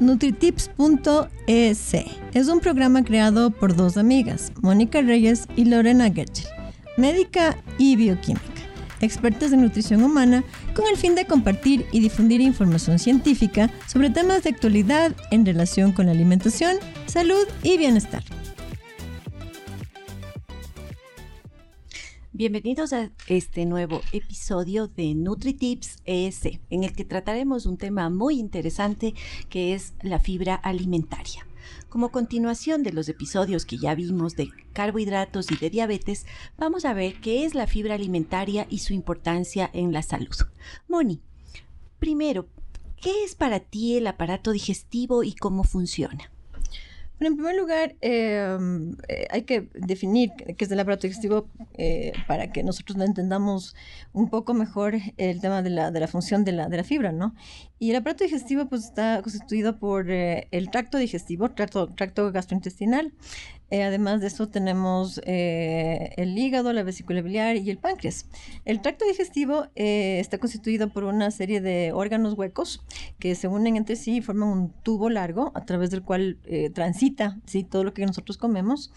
Nutritips.es es un programa creado por dos amigas, Mónica Reyes y Lorena Gertschel, médica y bioquímica, expertas en nutrición humana, con el fin de compartir y difundir información científica sobre temas de actualidad en relación con la alimentación, salud y bienestar. Bienvenidos a este nuevo episodio de Nutritips.es, en el que trataremos un tema muy interesante que es la fibra alimentaria. Como continuación de los episodios que ya vimos de carbohidratos y de diabetes, vamos a ver qué es la fibra alimentaria y su importancia en la salud. Moni, primero, ¿qué es para ti el aparato digestivo y cómo funciona? Bueno, en primer lugar, hay que definir qué es el aparato digestivo para que nosotros entendamos un poco mejor el tema de la función de la fibra, ¿no? Y el aparato digestivo pues, está constituido por el tracto digestivo, tracto gastrointestinal. Además de eso tenemos el hígado, la vesícula biliar y el páncreas. El tracto digestivo está constituido por una serie de órganos huecos que se unen entre sí y forman un tubo largo a través del cual transita, ¿sí?, todo lo que nosotros comemos,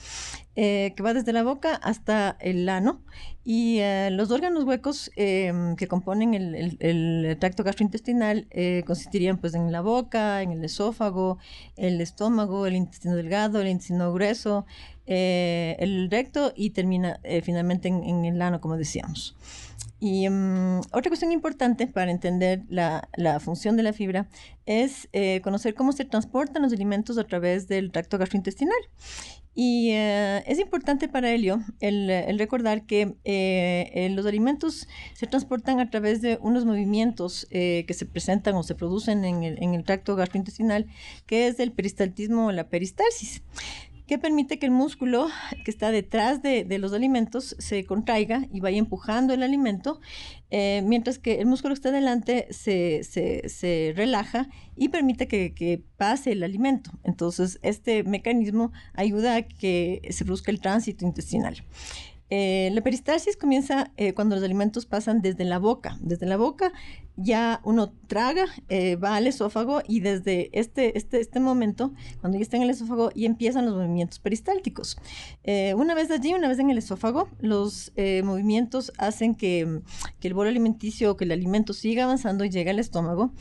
que va desde la boca hasta el ano. Y los órganos huecos que componen el tracto gastrointestinal consistirían pues en la boca, en el esófago, el estómago, el intestino delgado, el intestino grueso, el recto y termina finalmente en el ano, como decíamos. Y otra cuestión importante para entender la función de la fibra es conocer cómo se transportan los alimentos a través del tracto gastrointestinal. Y es importante para ello el recordar que los alimentos se transportan a través de unos movimientos que se presentan o se producen en el tracto gastrointestinal, que es el peristaltismo o la peristalsis, que permite que el músculo que está detrás de los alimentos se contraiga y vaya empujando el alimento, mientras que el músculo que está delante se relaja y permite que pase el alimento. Entonces, este mecanismo ayuda a que se produzca el tránsito intestinal. La peristalsis comienza cuando los alimentos pasan desde la boca. Desde la boca ya uno traga, va al esófago y desde este momento, cuando ya está en el esófago, ya empiezan los movimientos peristálticos. Una vez allí, una vez en el esófago, los movimientos hacen que el bolo alimenticio o que el alimento siga avanzando y llega al estómago.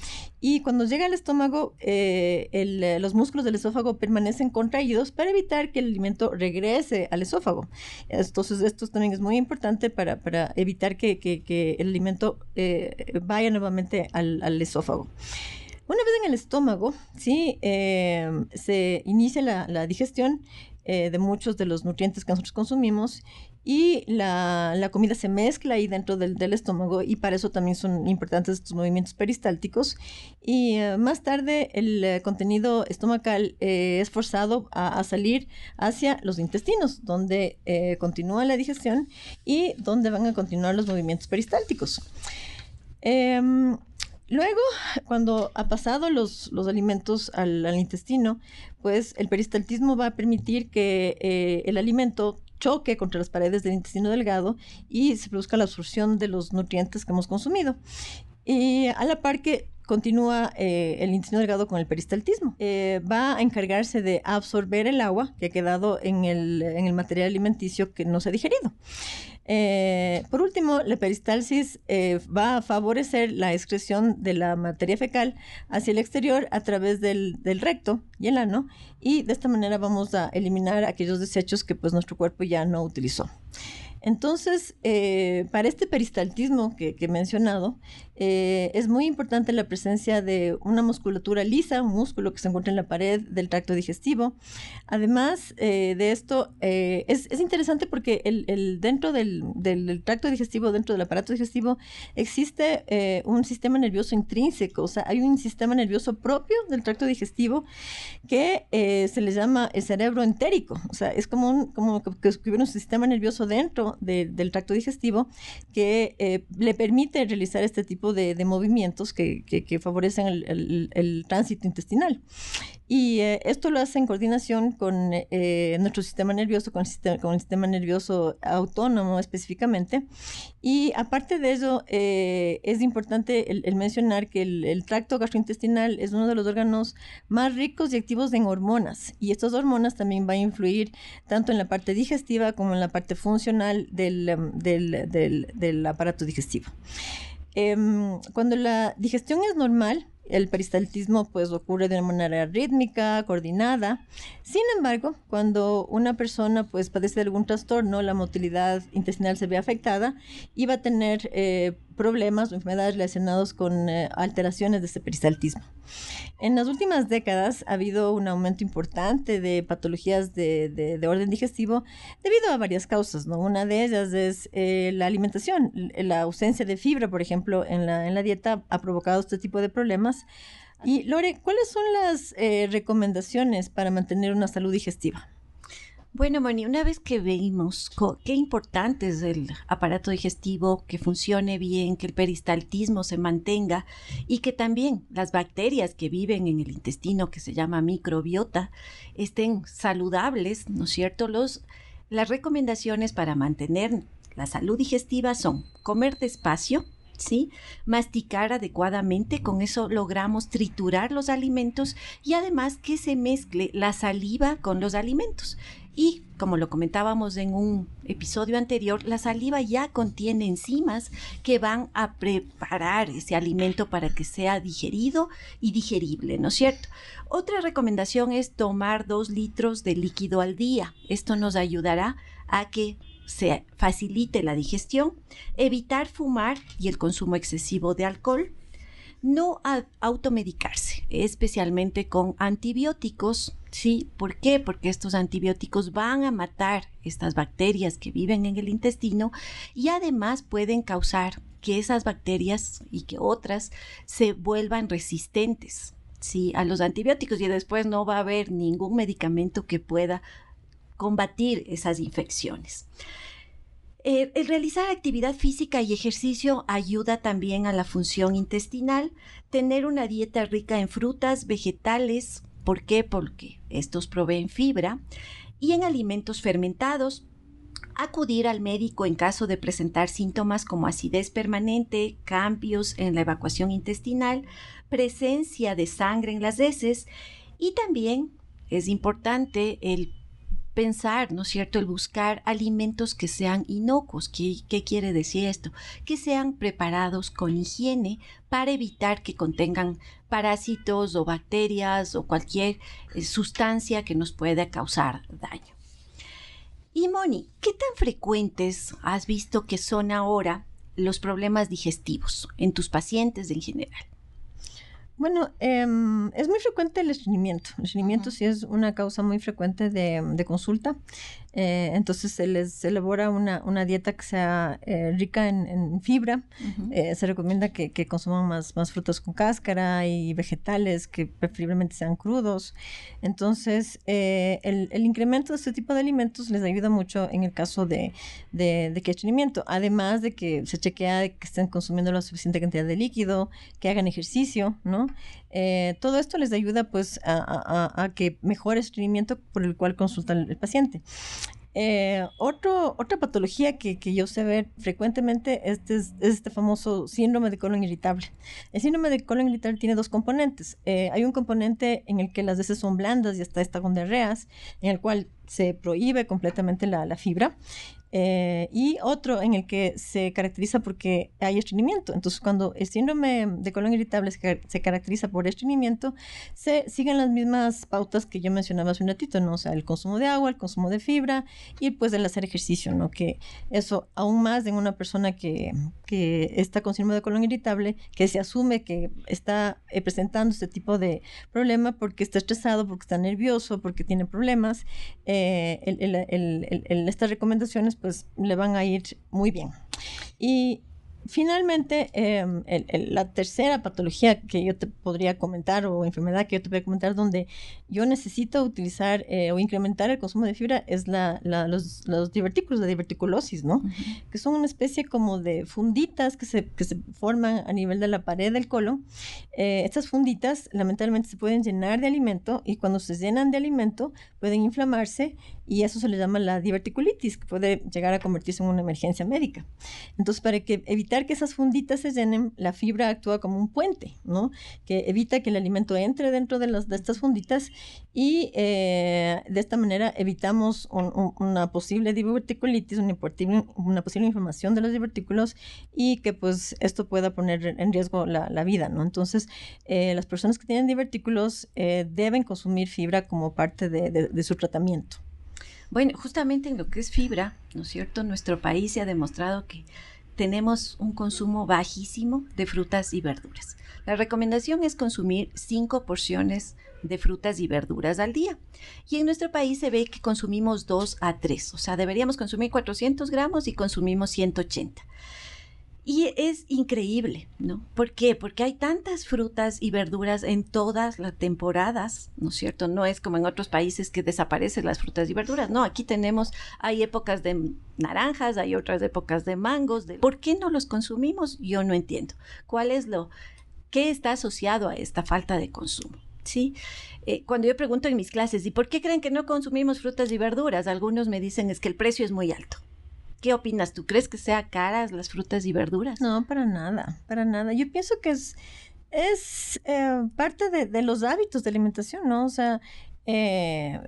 Y cuando llega al estómago, los músculos del esófago permanecen contraídos para evitar que el alimento regrese al esófago. Entonces, esto también es muy importante para evitar que el alimento vaya nuevamente al esófago. Una vez en el estómago, ¿sí?, se inicia la digestión de muchos de los nutrientes que nosotros consumimos y la comida se mezcla ahí dentro del estómago, y para eso también son importantes estos movimientos peristálticos. Y más tarde el contenido estomacal es forzado a salir hacia los intestinos, donde continúa la digestión y donde van a continuar los movimientos peristálticos. Luego, cuando ha pasado los alimentos al intestino, pues el peristaltismo va a permitir que el alimento choque contra las paredes del intestino delgado y se produzca la absorción de los nutrientes que hemos consumido. Y a la par que continúa el intestino delgado con el peristaltismo, va a encargarse de absorber el agua que ha quedado en el material alimenticio que no se ha digerido. Por último, la peristalsis va a favorecer la excreción de la materia fecal hacia el exterior a través del recto y el ano, y de esta manera vamos a eliminar aquellos desechos que pues nuestro cuerpo ya no utilizó. Entonces, para este peristaltismo que he mencionado, es muy importante la presencia de una musculatura lisa, un músculo que se encuentra en la pared del tracto digestivo. Además de esto, es interesante porque dentro del tracto digestivo, dentro del aparato digestivo, existe un sistema nervioso intrínseco. O sea, hay un sistema nervioso propio del tracto digestivo que se le llama el cerebro entérico. O sea, es como que hubiera un sistema nervioso dentro del tracto digestivo que le permite realizar este tipo de movimientos que favorecen el tránsito intestinal. Y esto lo hace en coordinación con nuestro sistema nervioso, con el sistema nervioso autónomo específicamente. Y aparte de ello, es importante el mencionar que el tracto gastrointestinal es uno de los órganos más ricos y activos en hormonas. Y estas hormonas también van a influir tanto en la parte digestiva como en la parte funcional del aparato digestivo. Cuando la digestión es normal, el peristaltismo pues ocurre de una manera rítmica, coordinada. Sin embargo, cuando una persona pues padece de algún trastorno, la motilidad intestinal se ve afectada y va a tener problemas o enfermedades relacionadas con alteraciones de ese peristaltismo. En las últimas décadas ha habido un aumento importante de patologías de orden digestivo debido a varias causas, ¿no? Una de ellas es la alimentación. La ausencia de fibra, por ejemplo, en la dieta ha provocado este tipo de problemas. Y Lore, ¿cuáles son las recomendaciones para mantener una salud digestiva? Bueno, Moni, una vez que vimos qué importante es el aparato digestivo, que funcione bien, que el peristaltismo se mantenga y que también las bacterias que viven en el intestino, que se llama microbiota, estén saludables, ¿no es cierto? Las recomendaciones para mantener la salud digestiva son comer despacio, ¿sí? Masticar adecuadamente, con eso logramos triturar los alimentos y además que se mezcle la saliva con los alimentos. Y como lo comentábamos en un episodio anterior, la saliva ya contiene enzimas que van a preparar ese alimento para que sea digerido y digerible, ¿no es cierto? Otra recomendación es tomar 2 litros de líquido al día. Esto nos ayudará a que se facilite la digestión, evitar fumar y el consumo excesivo de alcohol. No automedicarse, especialmente con antibióticos, ¿sí? ¿Por qué? Porque estos antibióticos van a matar estas bacterias que viven en el intestino y además pueden causar que esas bacterias y que otras se vuelvan resistentes, ¿sí? A los antibióticos, y después no va a haber ningún medicamento que pueda combatir esas infecciones. El realizar actividad física y ejercicio ayuda también a la función intestinal. Tener una dieta rica en frutas, vegetales, ¿por qué? Porque estos proveen fibra, y en alimentos fermentados. Acudir al médico en caso de presentar síntomas como acidez permanente, cambios en la evacuación intestinal, presencia de sangre en las heces, y también es importante el pensar, ¿no es cierto?, el buscar alimentos que sean inocuos. ¿Qué quiere decir esto? Que sean preparados con higiene para evitar que contengan parásitos o bacterias o cualquier sustancia que nos pueda causar daño. Y Moni, ¿qué tan frecuentes has visto que son ahora los problemas digestivos en tus pacientes en general? Bueno, es muy frecuente el estreñimiento. El estreñimiento sí es una causa muy frecuente de consulta. Entonces se les elabora una dieta que sea rica en fibra. Se recomienda que consuman más frutas con cáscara y vegetales que preferiblemente sean crudos. Entonces el incremento de este tipo de alimentos les ayuda mucho en el caso de que estreñimiento. Además de que se chequea que estén consumiendo la suficiente cantidad de líquido, que hagan ejercicio, ¿no? Todo esto les ayuda pues a que mejore el estreñimiento por el cual consulta el paciente. Otra patología que yo sé ver frecuentemente es este famoso síndrome de colon irritable. El síndrome de colon irritable tiene 2 componentes. Hay un componente en el que las heces son blandas y está con diarreas, en el cual se prohíbe completamente la fibra. Y otro en el que se caracteriza porque hay estreñimiento. Entonces, cuando el síndrome de colon irritable se caracteriza por estreñimiento, se siguen las mismas pautas que yo mencionaba hace un ratito, ¿no? O sea, el consumo de agua, el consumo de fibra y pues el hacer ejercicio, ¿no? Que eso aún más en una persona que está con síndrome de colon irritable, que se asume que está presentando este tipo de problema porque está estresado, porque está nervioso, porque tiene problemas. Estas recomendaciones pues le van a ir muy bien. Y finalmente, la tercera patología que yo te podría comentar, o enfermedad que yo te podría comentar, donde yo necesito utilizar o incrementar el consumo de fibra, es los divertículos, la diverticulosis, ¿no? Uh-huh. Que son una especie como de funditas que se forman a nivel de la pared del colon. Estas funditas, lamentablemente, se pueden llenar de alimento, y cuando se llenan de alimento pueden inflamarse, y eso se le llama la diverticulitis, que puede llegar a convertirse en una emergencia médica. Entonces, para evitar que esas funditas se llenen, la fibra actúa como un puente, ¿no? Que evita que el alimento entre dentro de estas funditas, y de esta manera evitamos una posible diverticulitis, una posible inflamación de los divertículos, y que pues esto pueda poner en riesgo la vida, ¿no? Entonces, las personas que tienen divertículos deben consumir fibra como parte de su tratamiento. Bueno, justamente en lo que es fibra, ¿no es cierto? Nuestro país se ha demostrado que tenemos un consumo bajísimo de frutas y verduras. La recomendación es consumir 5 porciones de frutas y verduras al día. Y en nuestro país se ve que consumimos 2 a 3. O sea, deberíamos consumir 400 gramos y consumimos 180. Y es increíble, ¿no? ¿Por qué? Porque hay tantas frutas y verduras en todas las temporadas, ¿no es cierto? No es como en otros países que desaparecen las frutas y verduras. No, aquí hay épocas de naranjas, hay otras épocas de mangos. ¿Por qué no los consumimos? Yo no entiendo. ¿Qué está asociado a esta falta de consumo? Sí, cuando yo pregunto en mis clases, ¿y por qué creen que no consumimos frutas y verduras? Algunos me dicen, es que el precio es muy alto. ¿Qué opinas? ¿Tú crees que sean caras las frutas y verduras? No, para nada, para nada. Yo pienso que es parte de los hábitos de alimentación, ¿no? O sea, en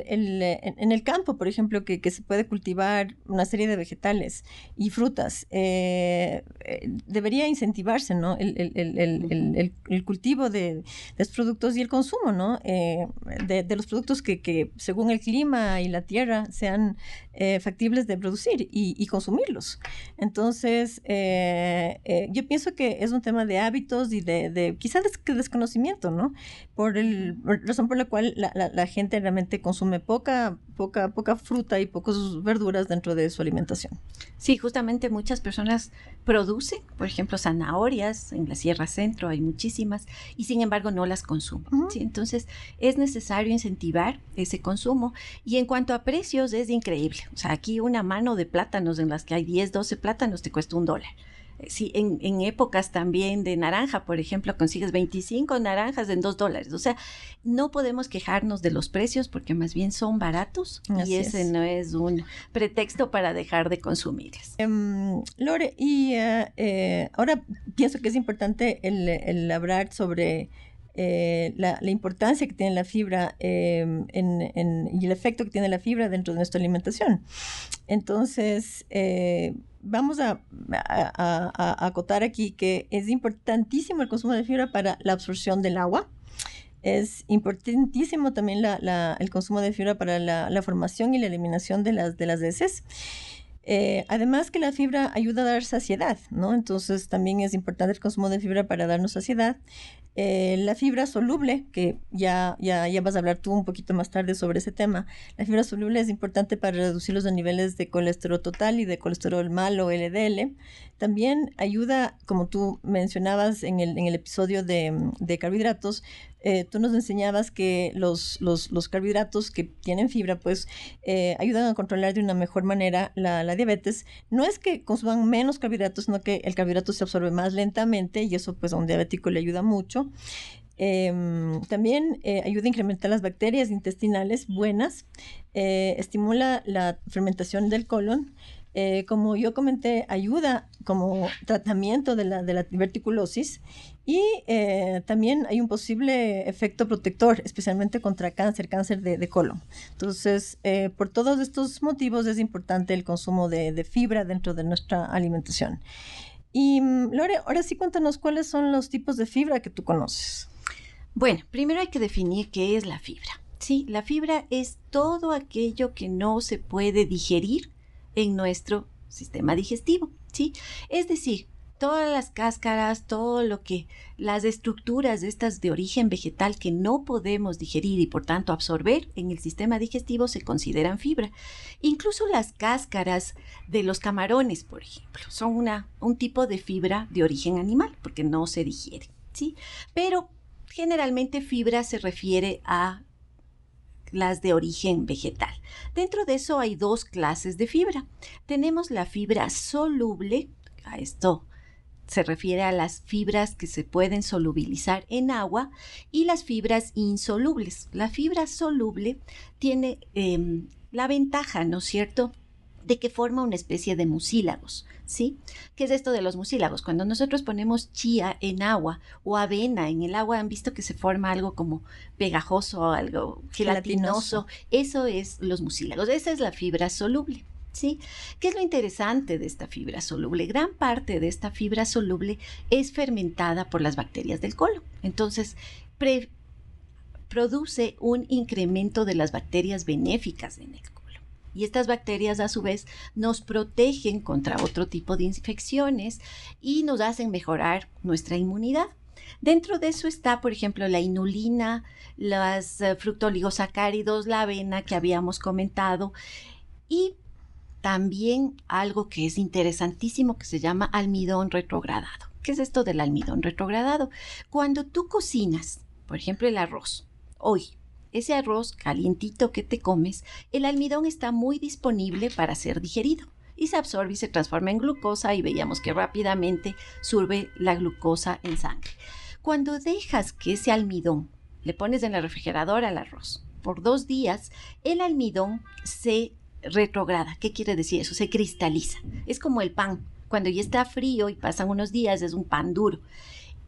el campo, por ejemplo, que se puede cultivar una serie de vegetales y frutas, debería incentivarse, ¿no? El cultivo de los productos y el consumo, ¿no? De los productos que según el clima y la tierra sean factibles de producir y consumirlos. Entonces, yo pienso que es un tema de hábitos y de quizás desconocimiento, ¿no? Razón por la cual la gente realmente consume poca fruta y pocas verduras dentro de su alimentación. Sí, justamente muchas personas producen, por ejemplo, zanahorias en la Sierra Centro, hay muchísimas, y sin embargo no las consumen. Uh-huh. ¿Sí? Entonces es necesario incentivar ese consumo. Y en cuanto a precios, es increíble. O sea, aquí una mano de plátanos en las que hay 10, 12 plátanos te cuesta $1. Sí, en épocas también de naranja, por ejemplo, consigues 25 naranjas en $2. O sea, no podemos quejarnos de los precios porque más bien son baratos. Así y ese no es un pretexto para dejar de consumirlas. Lore, y ahora pienso que es importante el hablar sobre la importancia que tiene la fibra y el efecto que tiene la fibra dentro de nuestra alimentación. Entonces, vamos a acotar aquí que es importantísimo el consumo de fibra para la absorción del agua. Es importantísimo también el consumo de fibra para la formación y la eliminación de las heces. Además que la fibra ayuda a dar saciedad, ¿no? Entonces también es importante el consumo de fibra para darnos saciedad. La fibra soluble, que ya vas a hablar tú un poquito más tarde sobre ese tema, la fibra soluble es importante para reducir los niveles de colesterol total y de colesterol malo, LDL. También ayuda, como tú mencionabas en el episodio de carbohidratos, tú nos enseñabas que los carbohidratos que tienen fibra, pues, ayudan a controlar de una mejor manera la diabetes. No es que consuman menos carbohidratos, sino que el carbohidrato se absorbe más lentamente, y eso, pues, a un diabético le ayuda mucho. También ayuda a incrementar las bacterias intestinales buenas, estimula la fermentación del colon. Como yo comenté, ayuda como tratamiento de la diverticulosis, y también hay un posible efecto protector, especialmente contra cáncer de colon. Entonces, por todos estos motivos es importante el consumo de fibra dentro de nuestra alimentación. Y Lore, ahora sí cuéntanos cuáles son los tipos de fibra que tú conoces. Bueno, primero hay que definir qué es la fibra. Sí, la fibra es todo aquello que no se puede digerir en nuestro sistema digestivo, ¿sí? Es decir, todas las cáscaras, todo lo que, las estructuras estas de origen vegetal que no podemos digerir y por tanto absorber en el sistema digestivo se consideran fibra. Incluso las cáscaras de los camarones, por ejemplo, son un tipo de fibra de origen animal porque no se digiere, ¿sí? Pero generalmente fibra se refiere a las de origen vegetal. Dentro de eso hay dos clases de fibra. Tenemos la fibra soluble, a esto se refiere a las fibras que se pueden solubilizar en agua, y las fibras insolubles. La fibra soluble tiene la ventaja, ¿no es cierto?, de que forma una especie de mucílagos, ¿sí? ¿Qué es esto de los mucílagos? Cuando nosotros ponemos chía en agua o avena en el agua, han visto que se forma algo como pegajoso, algo gelatinoso. Eso es los mucílagos, esa es la fibra soluble, ¿sí? ¿Qué es lo interesante de esta fibra soluble? Gran parte de esta fibra soluble es fermentada por las bacterias del colon, entonces produce un incremento de las bacterias benéficas en el colon. Y estas bacterias a su vez nos protegen contra otro tipo de infecciones y nos hacen mejorar nuestra inmunidad. Dentro de eso está, por ejemplo, la inulina, los fructooligosacáridos, la avena que habíamos comentado, y también algo que es interesantísimo que se llama almidón retrogradado. ¿Qué es esto del almidón retrogradado? Cuando tú cocinas, por ejemplo, el arroz, hoy, ese arroz calientito que te comes, el almidón está muy disponible para ser digerido y se absorbe y se transforma en glucosa, y veíamos que rápidamente sube la glucosa en sangre. Cuando dejas que ese almidón, le pones en la refrigeradora al arroz, por 2 días, el almidón se retrograda. ¿Qué quiere decir eso? Se cristaliza. Es como el pan. Cuando ya está frío y pasan unos días, es un pan duro.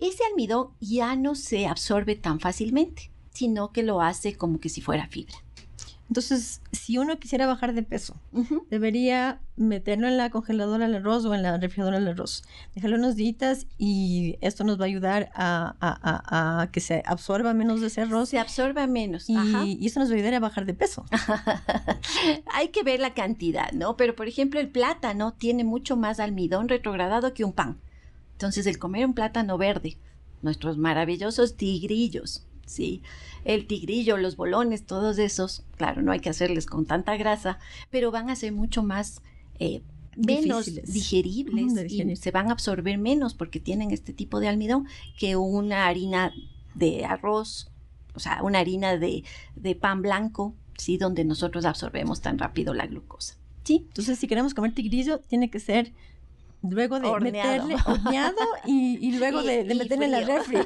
Ese almidón ya no se absorbe tan fácilmente, sino que lo hace como que si fuera fibra. Entonces, si uno quisiera bajar de peso, uh-huh, debería meterlo en la congeladora al arroz o en la refrigeradora al arroz, dejarlo unos días, y esto nos va a ayudar a que se absorba menos de ese arroz. Se absorba menos. Y eso nos va a ayudar a bajar de peso. Hay que ver la cantidad, ¿no? Pero, por ejemplo, el plátano tiene mucho más almidón retrogradado que un pan. Entonces, el comer un plátano verde, nuestros maravillosos tigrillos, sí, el tigrillo, los bolones, todos esos, claro, no hay que hacerles con tanta grasa, pero van a ser mucho más menos digeribles y se van a absorber menos porque tienen este tipo de almidón que una harina de arroz, o sea, una harina de pan blanco, sí, donde nosotros absorbemos tan rápido la glucosa, sí. Entonces, si queremos comer tigrillo, tiene que ser luego de horneado. Meterle horneado y luego de meterle en la refri.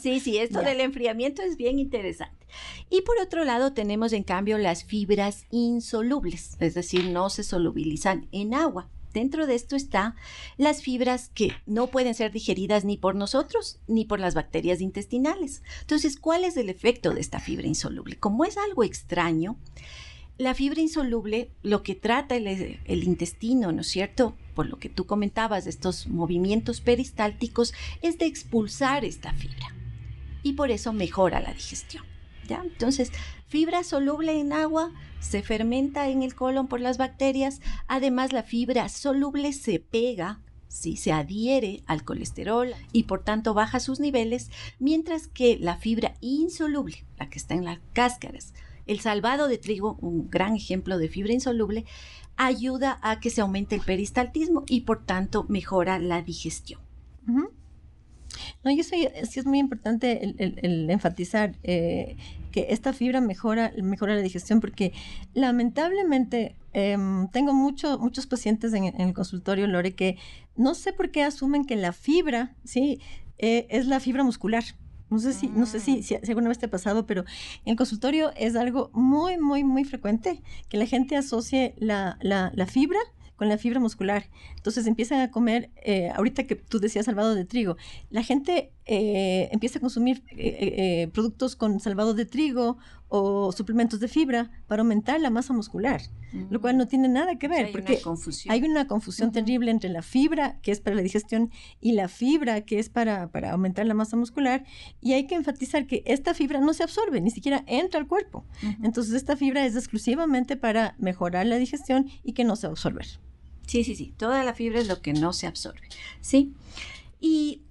Sí, esto del enfriamiento es bien interesante. Y por otro lado tenemos en cambio las fibras insolubles, es decir, no se solubilizan en agua. Dentro de esto están las fibras que no pueden ser digeridas ni por nosotros ni por las bacterias intestinales. Entonces, ¿cuál es el efecto de esta fibra insoluble? Como es algo extraño, la fibra insoluble, lo que trata el intestino, ¿no es cierto?, por lo que tú comentabas, estos movimientos peristálticos, es de expulsar esta fibra, y por eso mejora la digestión, ¿ya? Entonces, fibra soluble en agua, se fermenta en el colon por las bacterias, además la fibra soluble se pega, ¿sí?, se adhiere al colesterol y por tanto baja sus niveles, mientras que la fibra insoluble, la que está en las cáscaras, el salvado de trigo, un gran ejemplo de fibra insoluble, ayuda a que se aumente el peristaltismo y por tanto mejora la digestión. Uh-huh. No, y eso sí es muy importante el enfatizar que esta fibra mejora la digestión, porque lamentablemente tengo muchos pacientes en el consultorio, Lore, que no sé por qué asumen que la fibra, ¿sí?, es la fibra muscular. No sé si alguna vez te ha pasado, pero en el consultorio es algo muy, muy, muy frecuente que la gente asocie la fibra con la fibra muscular. Entonces empiezan a comer, ahorita que tú decías salvado de trigo, la gente empieza a consumir productos con salvado de trigo o suplementos de fibra para aumentar la masa muscular, lo cual no tiene nada que ver, porque hay una confusión terrible entre la fibra, que es para la digestión, y la fibra, que es para aumentar la masa muscular, y hay que enfatizar que esta fibra no se absorbe, ni siquiera entra al cuerpo. Entonces, esta fibra es exclusivamente para mejorar la digestión y que no se absorbe. Sí. Toda la fibra es lo que no se absorbe, ¿sí? Y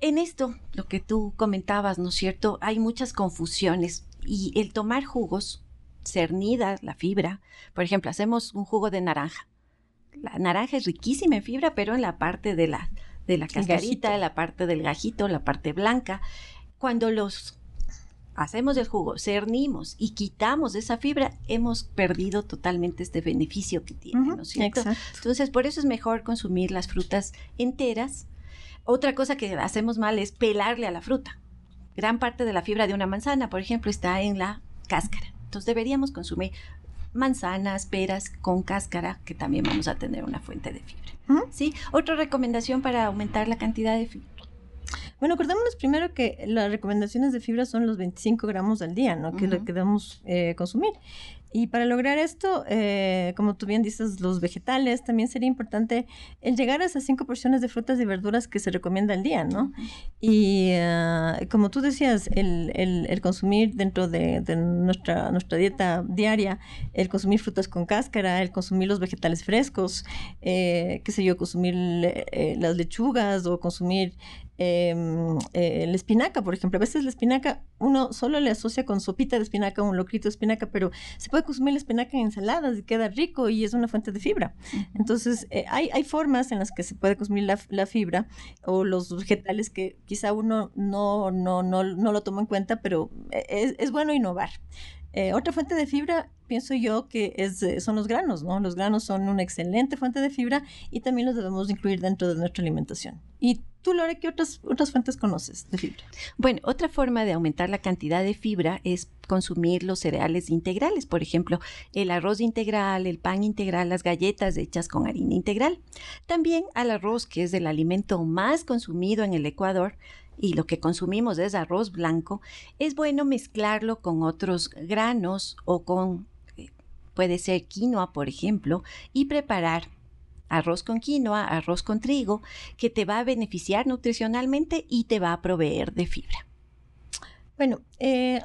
en esto, lo que tú comentabas, ¿no es cierto? Hay muchas confusiones y el tomar jugos, cernida la fibra, por ejemplo, hacemos un jugo de naranja. La naranja es riquísima en fibra, pero en la parte de la cascarita, en la parte del gajito, la parte blanca. Cuando los hacemos el jugo, cernimos y quitamos esa fibra, hemos perdido totalmente este beneficio que tiene, ¿no es cierto? Exacto. Entonces, por eso es mejor consumir las frutas enteras. Otra cosa que hacemos mal es pelarle a la fruta. Gran parte de la fibra de una manzana, por ejemplo, está en la cáscara. Entonces, deberíamos consumir manzanas, peras con cáscara, que también vamos a tener una fuente de fibra, ¿sí? Otra recomendación para aumentar la cantidad de fibra. Bueno, acordémonos primero que las recomendaciones de fibra son los 25 gramos al día, ¿no? Que es lo que debemos consumir. Y para lograr esto, como tú bien dices, los vegetales, también sería importante el llegar a esas 5 porciones de frutas y verduras que se recomienda al día, ¿no? Y como tú decías, el consumir dentro de nuestra dieta diaria, el consumir frutas con cáscara, el consumir los vegetales frescos, consumir las lechugas o consumir la espinaca, por ejemplo. A veces la espinaca, uno solo le asocia con sopita de espinaca o un locrito de espinaca, pero se puede consumir la espinaca en ensaladas y queda rico y es una fuente de fibra. Entonces, hay formas en las que se puede consumir la fibra o los vegetales que quizá uno no lo toma en cuenta, pero es bueno innovar. Otra fuente de fibra, pienso yo, que son los granos, ¿no? Los granos son una excelente fuente de fibra y también los debemos incluir dentro de nuestra alimentación. ¿Y tú, Lore, qué otras fuentes conoces de fibra? Bueno, otra forma de aumentar la cantidad de fibra es consumir los cereales integrales, por ejemplo, el arroz integral, el pan integral, las galletas hechas con harina integral. También al arroz, que es el alimento más consumido en el Ecuador, y lo que consumimos es arroz blanco, es bueno mezclarlo con otros granos o con, puede ser quinoa, por ejemplo, y preparar arroz con quinoa, arroz con trigo, que te va a beneficiar nutricionalmente y te va a proveer de fibra. Bueno,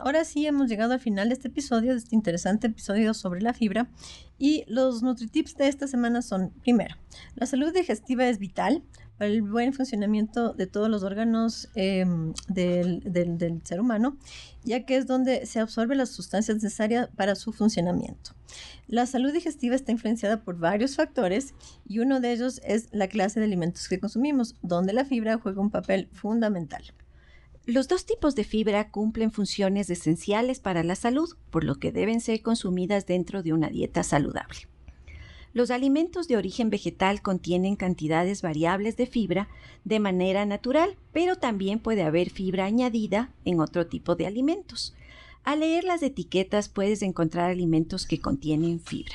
ahora sí hemos llegado al final de este episodio, de este interesante episodio sobre la fibra. Y los NutriTips de esta semana son, primero, la salud digestiva es vital para el buen funcionamiento de todos los órganos del ser humano, ya que es donde se absorben las sustancias necesarias para su funcionamiento. La salud digestiva está influenciada por varios factores y uno de ellos es la clase de alimentos que consumimos, donde la fibra juega un papel fundamental. Los dos tipos de fibra cumplen funciones esenciales para la salud, por lo que deben ser consumidas dentro de una dieta saludable. Los alimentos de origen vegetal contienen cantidades variables de fibra de manera natural, pero también puede haber fibra añadida en otro tipo de alimentos. Al leer las etiquetas puedes encontrar alimentos que contienen fibra.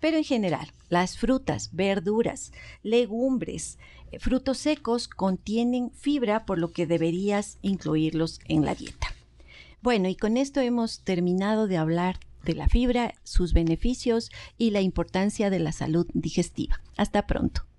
Pero en general, las frutas, verduras, legumbres, frutos secos contienen fibra, por lo que deberías incluirlos en la dieta. Bueno, y con esto hemos terminado de hablar de la fibra, sus beneficios y la importancia de la salud digestiva. Hasta pronto.